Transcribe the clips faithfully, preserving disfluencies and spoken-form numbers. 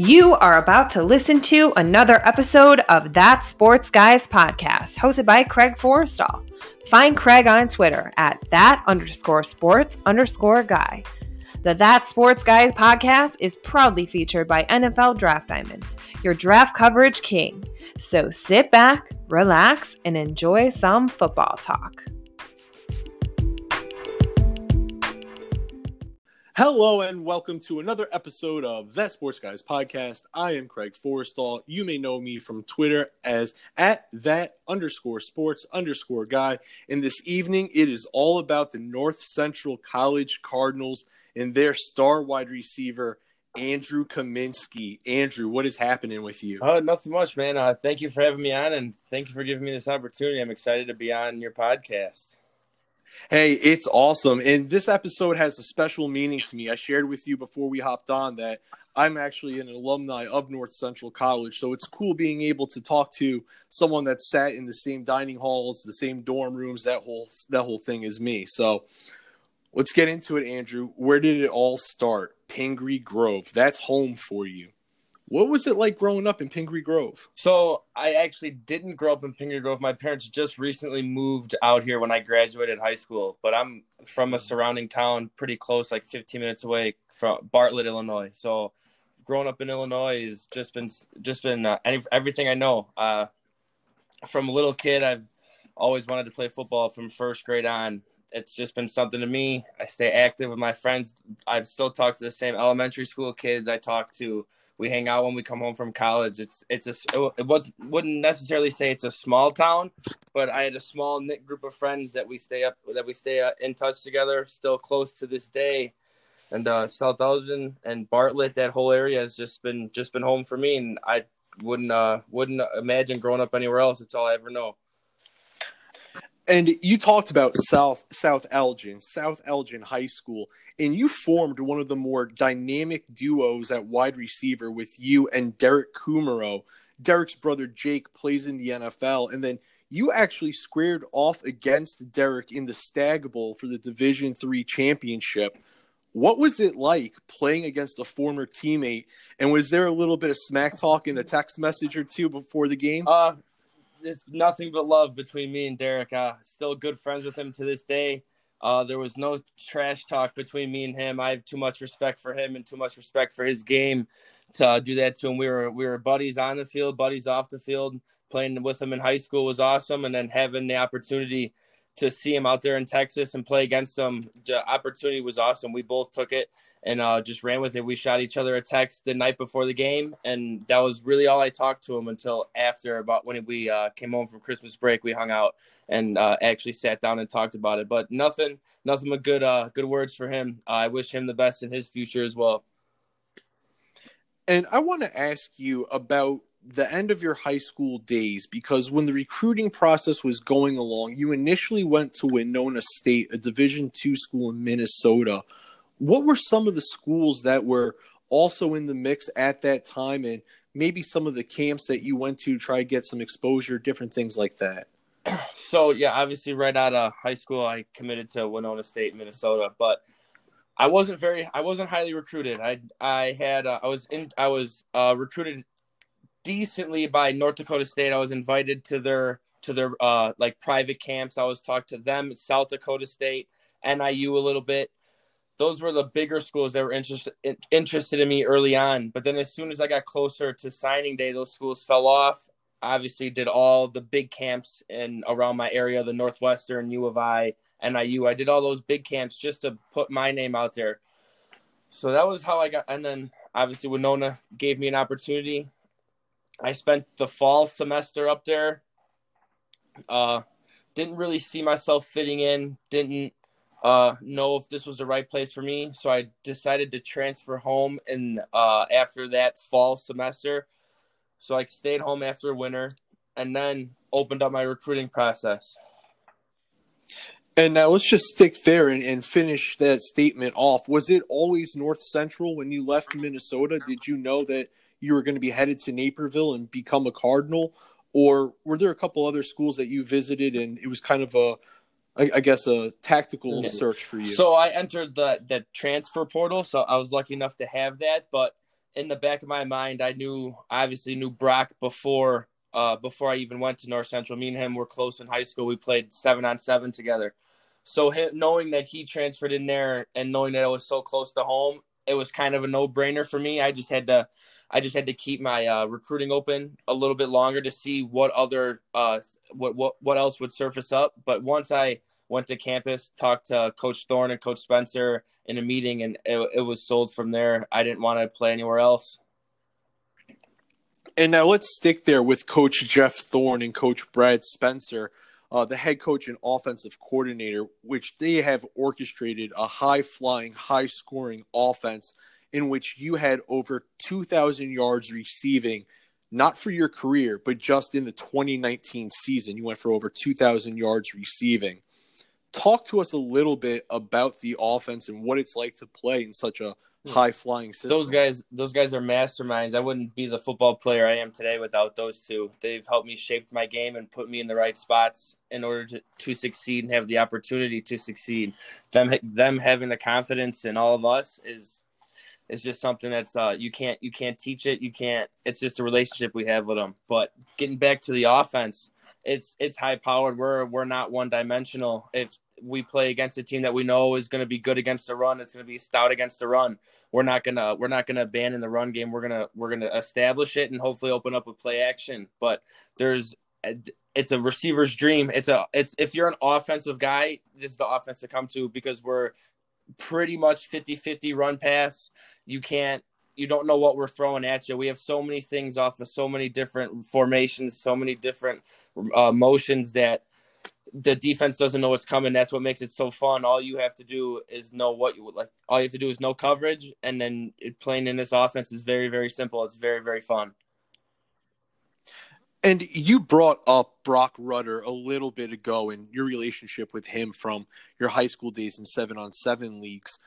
You are about to listen to another episode of That Sports Guys podcast, hosted by Craig Forrestall. Find Craig on Twitter at that underscore sports underscore guy. The That Sports Guys podcast is proudly featured by N F L Draft Diamonds, your draft coverage king. So sit back, relax, and enjoy some football talk. Hello and welcome to another episode of That Sports Guys podcast. I am Craig Forrestall. You may know me from Twitter as at that underscore sports underscore guy. And this evening, it is all about the North Central College Cardinals and their star wide receiver, Andrew Kaminsky. Andrew, what is happening with you? Oh, nothing much, man. Uh, thank you for having me on, and thank you for giving me this opportunity. I'm excited to be on your podcast. Hey, it's awesome. And this episode has a special meaning to me. I shared with you before we hopped on that I'm actually an alumni of North Central College. So it's cool being able to talk to someone that sat in the same dining halls, the same dorm rooms, that whole that whole thing as me. So let's get into it, Andrew. Where did it all start? Pingree Grove. That's home for you. What was it like growing up in Pingree Grove? So I actually didn't grow up in Pingree Grove. My parents just recently moved out here when I graduated high school, but I'm from a surrounding town pretty close, like fifteen minutes away from Bartlett, Illinois. So growing up in Illinois has just been just been uh, any, everything I know. Uh, from a little kid, I've always wanted to play football from first grade on. It's just been something to me. I stay active with my friends. I still talk to the same elementary school kids I talk to. We hang out when we come home from college. It's it's a it was, wouldn't necessarily say it's a small town, but I had a small knit group of friends that we stay up that we stay in touch together, still close to this day. And uh, South Elgin and Bartlett, that whole area has just been just been home for me, and I wouldn't uh, wouldn't imagine growing up anywhere else. It's all I ever know. And you talked about South South Elgin, South Elgin High School, and you formed one of the more dynamic duos at wide receiver with you and Derek Kumerow. Derek's brother Jake plays in the N F L, and then you actually squared off against Derek in the Stagg Bowl for the Division three championship. What was it like playing against a former teammate, and was there a little bit of smack talk in a text message or two before the game? Uh It's nothing but love between me and Derek. Uh, still good friends with him to this day. Uh, there was no trash talk between me and him. I have too much respect for him and too much respect for his game to uh, do that to him. We were we were buddies on the field, buddies off the field. Playing with him in high school was awesome, and then having the opportunity to see him out there in Texas and play against him, the opportunity was awesome. We both took it and uh, just ran with it. We shot each other a text the night before the game, and that was really all I talked to him until after, about when we uh, came home from Christmas break. We hung out and uh, actually sat down and talked about it. But nothing, nothing but good, uh, good words for him. Uh, I wish him the best in his future as well. And I want to ask you about the end of your high school days, because when the recruiting process was going along, you initially went to Winona State, a Division two school in Minnesota. What were some of the schools that were also in the mix at that time, and maybe some of the camps that you went to try to get some exposure, different things like that? So, yeah, obviously right out of high school, I committed to Winona State, Minnesota, but I wasn't very, I wasn't highly recruited. I, I had, uh, I was in, I was uh, recruited decently by North Dakota State. I was invited to their to their uh like private camps. I was talked to them. South Dakota State, N I U a little bit. Those were the bigger schools that were interested interested in me early on. But then as soon as I got closer to signing day, those schools fell off. Obviously, did all the big camps in around my area, the Northwestern, U of I, N I U. I did all those big camps just to put my name out there. So that was how I got. And then obviously Winona gave me an opportunity. I spent the fall semester up there. Uh, didn't really see myself fitting in. Didn't uh, know if this was the right place for me. So I decided to transfer home and uh, after that fall semester. So I stayed home after winter and then opened up my recruiting process. And now let's just stick there and, and finish that statement off. Was it always North Central when you left Minnesota? Did you know that you were going to be headed to Naperville and become a Cardinal, or were there a couple other schools that you visited and it was kind of a, I, I guess, a tactical yeah. search for you? So I entered the, the transfer portal. So I was lucky enough to have that, but in the back of my mind, I knew, obviously knew Brock before uh, before I even went to North Central. Me and him were close in high school. We played seven on seven together. So him, knowing that he transferred in there and knowing that it was so close to home, it was kind of a no-brainer for me. I just had to, I just had to keep my uh, recruiting open a little bit longer to see what other, uh, what what what else would surface up. But once I went to campus, talked to Coach Thorne and Coach Spencer in a meeting, and it, it was sold from there. I didn't want to play anywhere else. And now let's stick there with Coach Jeff Thorne and Coach Brad Spencer, uh, the head coach and offensive coordinator, which they have orchestrated a high-flying, high-scoring offense in which you had over two thousand yards receiving, not for your career, but just in the twenty nineteen season. You went for over two thousand yards receiving. Talk to us a little bit about the offense and what it's like to play in such a high-flying system. Those guys, those guys are masterminds. I wouldn't be the football player I am today without those two. They've helped me shape my game and put me in the right spots in order to, to succeed and have the opportunity to succeed. Them, them having the confidence in all of us is is just something that's uh, you can't you can't teach it. You can't. It's just a relationship we have with them. But getting back to the offense, it's it's high powered. We're we're not one dimensional. If we play against a team that we know is going to be good against the run, it's going to be stout against the run. We're not gonna we're not gonna abandon the run game. We're gonna we're gonna establish it and hopefully open up a play action. But there's it's a receiver's dream. It's a it's if you're an offensive guy, this is the offense to come to because we're pretty much fifty-fifty run pass. You can't you don't know what we're throwing at you. We have so many things off of so many different formations, so many different uh, motions that the defense doesn't know what's coming. That's what makes it so fun. All you have to do is know what you would like. All you have to do is know coverage, and then it, playing in this offense is very, very simple. It's very, very fun. And you brought up Brock Rudder a little bit ago and your relationship with him from your high school days in seven-on seven leagues.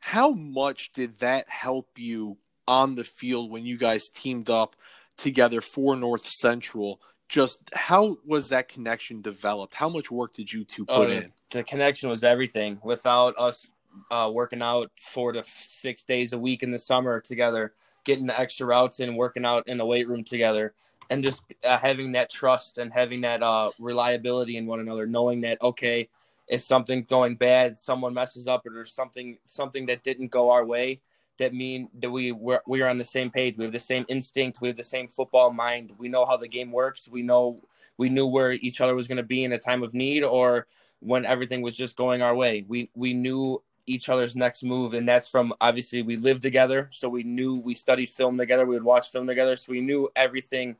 How much did that help you on the field when you guys teamed up together for North Central? Just how was that connection developed? How much work did you two put oh, in? The connection was everything. Without us uh, working out four to six days a week in the summer together, getting the extra routes in, working out in the weight room together, and just uh, having that trust and having that uh, reliability in one another, knowing that, okay, if something's going bad, someone messes up, or there's something something that didn't go our way, that mean that we we're, we are on the same page. We have the same instinct. We have the same football mind. We know how the game works. We know we knew where each other was going to be in a time of need or when everything was just going our way. We we knew each other's next move, and that's from obviously we lived together, so we knew we studied film together. We would watch film together, so we knew everything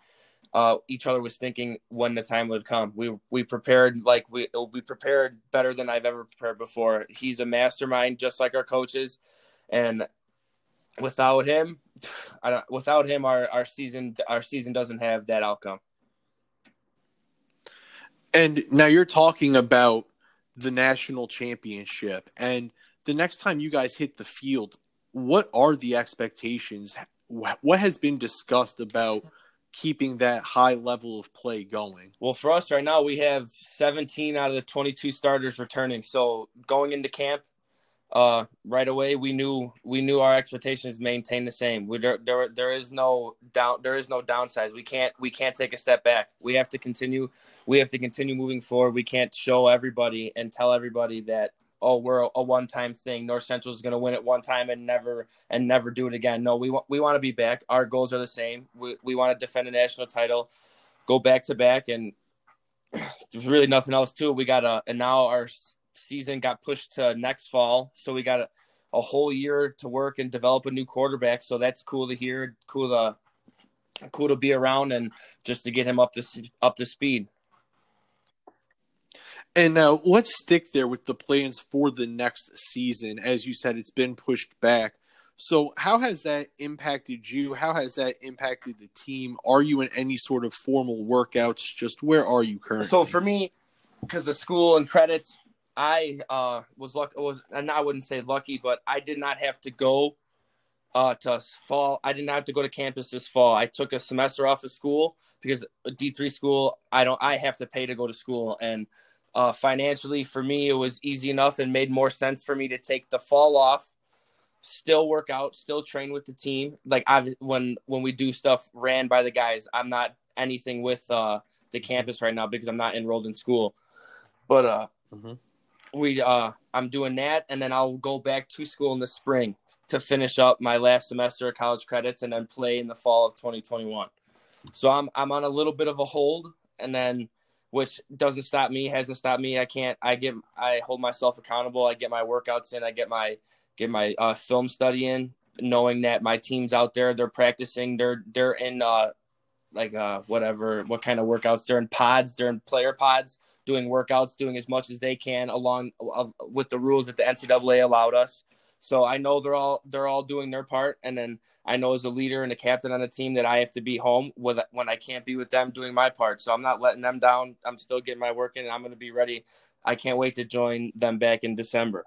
uh, each other was thinking when the time would come. We we prepared like we we prepared better than I've ever prepared before. He's a mastermind, just like our coaches, and Without him, I don't, without him, our, our season our season doesn't have that outcome. And now you're talking about the national championship, and the next time you guys hit the field, what are the expectations? What has been discussed about keeping that high level of play going? Well, for us right now, we have seventeen out of the twenty-two starters returning. So going into camp, Uh, right away, we knew we knew our expectations maintained the same. We, there, there there is no down there is no downsides. We can't we can't take a step back. We have to continue. We have to continue moving forward. We can't show everybody and tell everybody that oh we're a one time thing. North Central is going to win it one time and never and never do it again. No, we want we want to be back. Our goals are the same. We we want to defend a national title, go back to back, and there's really nothing else to it. We gotta and now our season got pushed to next fall, so we got a, a whole year to work and develop a new quarterback, so that's cool to hear, cool to cool to be around, and just to get him up to up to speed. And now let's stick there with the plans for the next season. As you said, it's been pushed back, so how has that impacted you? How has that impacted the team? Are you in any sort of formal workouts? Just where are you currently? So for me, because of school and credits, I uh, was lucky, was, and I wouldn't say lucky, but I did not have to go uh, to fall. I did not have to go to campus this fall. I took a semester off of school because a D three school, I don't, I have to pay to go to school. And uh, financially for me, it was easy enough and made more sense for me to take the fall off still work out, still train with the team. Like I've, when, when we do stuff ran by the guys, I'm not anything with uh, the campus right now because I'm not enrolled in school, but uh, mm-hmm. we, uh, I'm doing that. And then I'll go back to school in the spring to finish up my last semester of college credits and then play in the fall of twenty twenty-one. So I'm, I'm on a little bit of a hold, and then, which doesn't stop me, hasn't stopped me. I can't, I get, I hold myself accountable. I get my workouts in, I get my, get my uh, film study in, knowing that my team's out there, they're practicing, they're, they're in uh, like uh, whatever, what kind of workouts, they're in pods, they're in player pods, doing workouts, doing as much as they can along uh, with the rules that the N C double A allowed us. So I know they're all, they're all doing their part. And then I know as a leader and a captain on a team that I have to be home with, when I can't be with them, doing my part. So I'm not letting them down. I'm still getting my work in, and I'm going to be ready. I can't wait to join them back in December.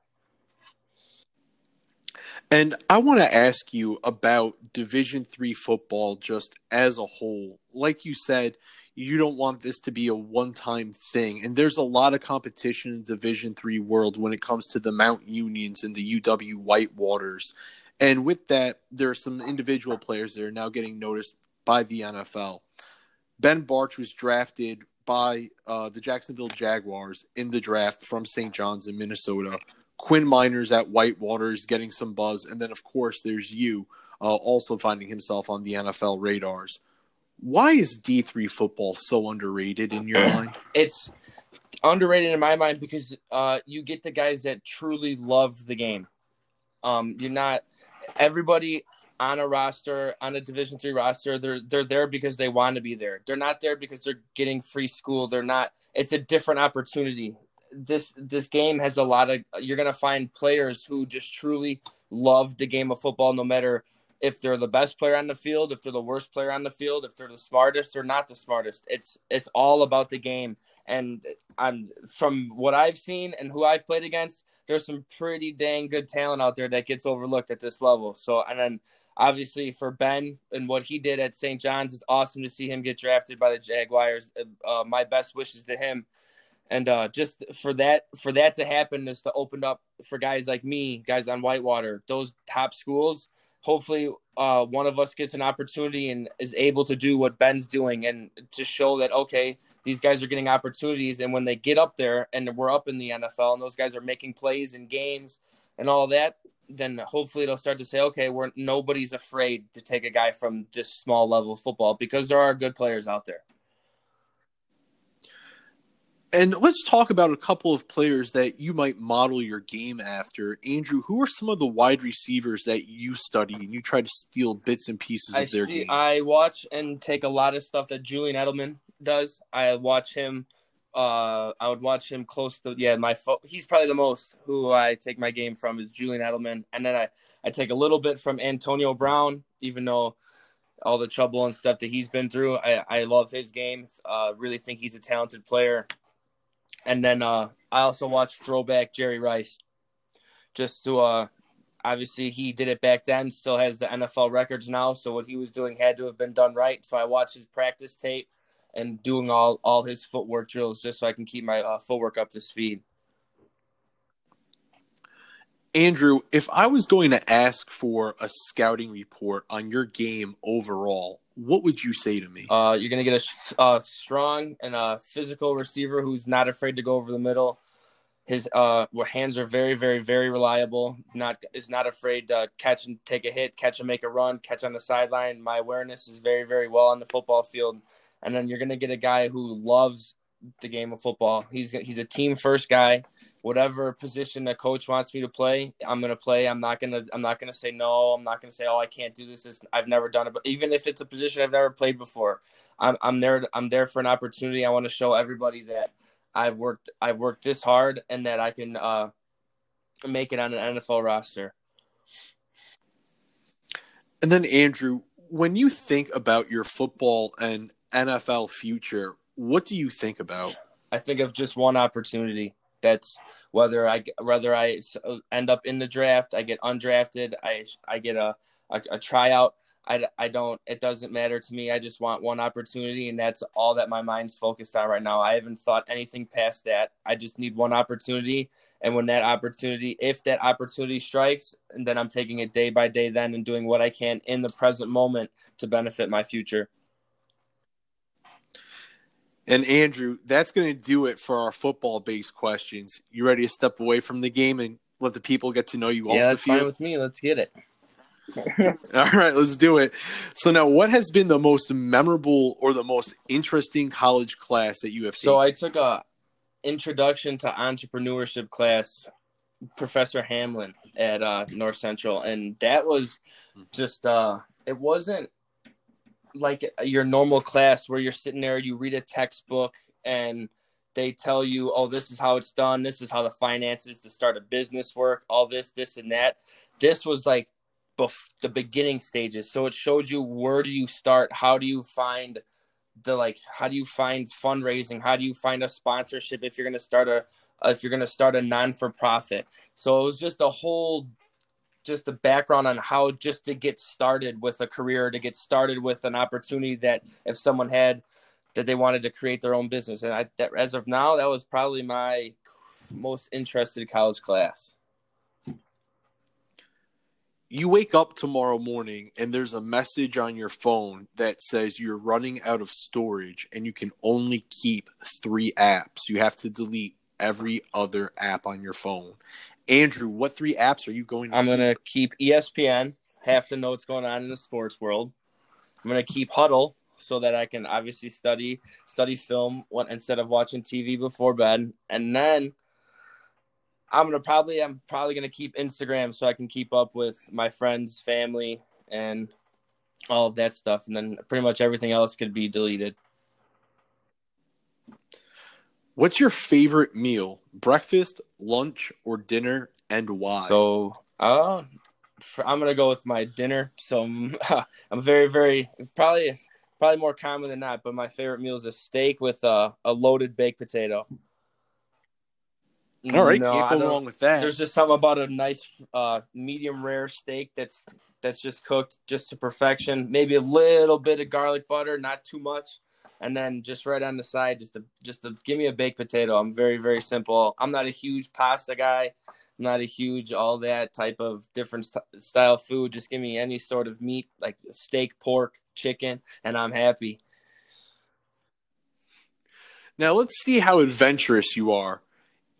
And I want to ask you about Division three football just as a whole. Like you said, you don't want this to be a one-time thing. And there's a lot of competition in Division three world when it comes to the Mount Unions and the U W Whitewaters. And with that, there are some individual players that are now getting noticed by the N F L. Ben Bartsch was drafted by uh, the Jacksonville Jaguars in the draft from Saint John's in Minnesota. Quinn Miners at Whitewater is getting some buzz. And then, of course, there's you uh, also finding himself on the N F L radars. Why is D three football so underrated in your mind? It's underrated in my mind because uh, you get the guys that truly love the game. Um, you're not – everybody on a roster, on a Division three roster, they're they're there because they want to be there. They're not there because they're getting free school. They're not – it's a different opportunity. This this game has a lot of – you're going to find players who just truly love the game of football, no matter – if they're the best player on the field, if they're the worst player on the field, if they're the smartest or not the smartest. It's it's all about the game. And I'm from what I've seen and who I've played against, there's some pretty dang good talent out there that gets overlooked at this level. So, and then obviously for Ben and what he did at Saint John's, it's awesome to see him get drafted by the Jaguars. Uh, my best wishes to him. And uh, just for that for that to happen is to open up for guys like me, guys on Whitewater, those top schools. Hopefully uh, one of us gets an opportunity and is able to do what Ben's doing and to show that, okay, these guys are getting opportunities. And when they get up there and we're up in the N F L and those guys are making plays and games and all that, then hopefully they'll start to say, okay, we're nobody's afraid to take a guy from this small level of football because there are good players out there. And let's talk about a couple of players that you might model your game after. Andrew, who are some of the wide receivers that you study and you try to steal bits and pieces of I their see, game? I watch and take a lot of stuff that Julian Edelman does. I watch him. Uh, I would watch him close to, yeah, my fo- he's probably the most who I take my game from is Julian Edelman. And then I, I take a little bit from Antonio Brown, even though – all the trouble and stuff that he's been through. I, I love his game. Uh, really think he's a talented player. And then uh, I also watched throwback Jerry Rice. Just to uh, obviously he did it back then, still has the N F L records now. So what he was doing had to have been done right. So I watched his practice tape and doing all, all his footwork drills just so I can keep my uh, footwork up to speed. Andrew, if I was going to ask for a scouting report on your game overall, what would you say to me? Uh, you're going to get a, a strong and a physical receiver who's not afraid to go over the middle. His uh, hands are very, very, very reliable. Not is not afraid to catch and take a hit, catch and make a run, catch on the sideline. My awareness is very, very well on the football field. And then you're going to get a guy who loves the game of football. He's he's a team first guy. Whatever position the coach wants me to play, I'm going to play. I'm not going to, I'm not going to say no. I'm not going to say, oh, I can't do this. It's, I've never done it. But even if it's a position I've never played before, I'm, I'm there. I'm there for an opportunity. I want to show everybody that I've worked, I've worked this hard and that I can uh, make it on an N F L roster. And then Andrew, when you think about your football and N F L future, what do you think about? I think of just one opportunity. that's whether I whether I end up in the draft, I get undrafted, I I get a a, a tryout. I, I don't, it doesn't matter to me. I just want one opportunity, and that's all that my mind's focused on right now. I haven't thought anything past that. I just need one opportunity. And when that opportunity, if that opportunity strikes, and then I'm taking it day by day then and doing what I can in the present moment to benefit my future. And Andrew, that's going to do it for our football-based questions. You ready to step away from the game and let the people get to know you off the field? Yeah, that's fine with me. Let's get it. All right, let's do it. So now, what has been the most memorable or the most interesting college class that you have seen? So I took a introduction to entrepreneurship class, Professor Hamlin at uh, North Central, and that was just uh, it wasn't like your normal class where you're sitting there, you read a textbook, and they tell you, oh, this is how it's done, this is how the finances to start a business work, all this, this, and that. This was like the beginning stages. So it showed you, where do you start? How do you find the, like, how do you find fundraising? How do you find a sponsorship? If you're going to start a, if you're going to start a non-for-profit. So it was just a whole, just a background on how just to get started with a career, to get started with an opportunity that if someone had, that they wanted to create their own business. And I, that, as of now, that was probably my most interested college class. You wake up tomorrow morning and there's a message on your phone that says you're running out of storage and you can only keep three apps. You have to delete every other app on your phone. Andrew, what three apps are you going to I'm keep? I'm going to keep E S P N, have to know what's going on in the sports world. I'm going to keep Huddle so that I can obviously study study film instead of watching T V before bed. And then I'm gonna probably I'm probably gonna keep Instagram so I can keep up with my friends, family, and all of that stuff. And then pretty much everything else could be deleted. What's your favorite meal? Breakfast, lunch, or dinner, and why? So, uh, I'm gonna go with my dinner. So I'm, I'm very, very probably probably more common than not, but my favorite meal is a steak with a, a loaded baked potato. All right, no, can't go wrong with that. There's just something about a nice uh, medium rare steak that's that's just cooked just to perfection. Maybe a little bit of garlic butter, not too much, and then just right on the side, just to just to give me a baked potato. I'm very very simple. I'm not a huge pasta guy. I'm not a huge all that type of different st- style food. Just give me any sort of meat, like steak, pork, chicken, and I'm happy. Now let's see how adventurous you are.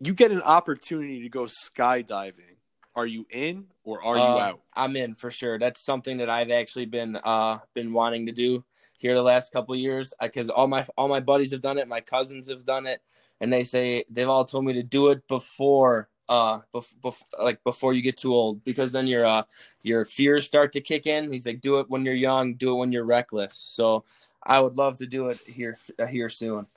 You get an opportunity to go skydiving. Are you in or are you uh, out? I'm in for sure. That's something that I've actually been uh, been wanting to do here the last couple of years because all my all my buddies have done it, my cousins have done it, and they say they've all told me to do it before uh bef- bef- like before you get too old because then your uh, your fears start to kick in. He's like, do it when you're young, do it when you're reckless. So I would love to do it here here soon.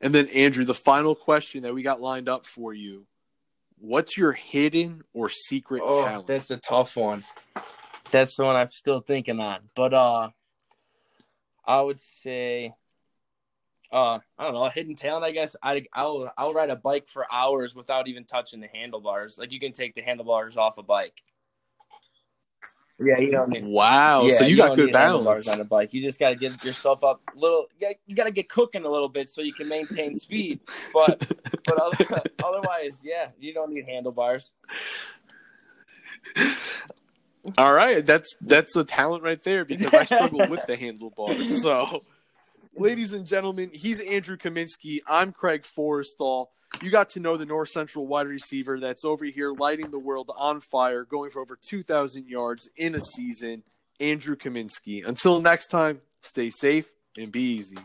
And then, Andrew, the final question that we got lined up for you. What's your hidden or secret oh, talent? That's a tough one. That's the one I'm still thinking on. But uh, I would say, uh, I don't know, a hidden talent, I guess. I, I'll, I'll ride a bike for hours without even touching the handlebars. Like, you can take the handlebars off a bike. Yeah, you don't need. Wow, yeah, so you, you got good balance on a bike. You just got to give yourself up a little. You got to get cooking a little bit so you can maintain speed. But but other, otherwise, yeah, you don't need handlebars. All right, that's that's a talent right there because I struggle with the handlebars. So, ladies and gentlemen, he's Andrew Kaminsky. I'm Craig Forrestall. You got to know the North Central wide receiver that's over here lighting the world on fire, going for over two thousand yards in a season, Andrew Kaminsky. Until next time, stay safe and be easy.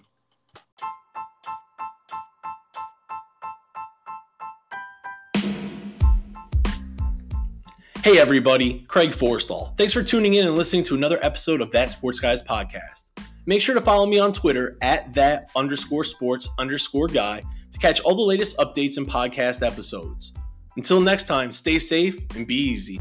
Hey, everybody. Craig Forrestall. Thanks for tuning in and listening to another episode of That Sports Guys podcast. Make sure to follow me on Twitter at that underscore sports underscore guy to catch all the latest updates and podcast episodes. Until next time, stay safe and be easy.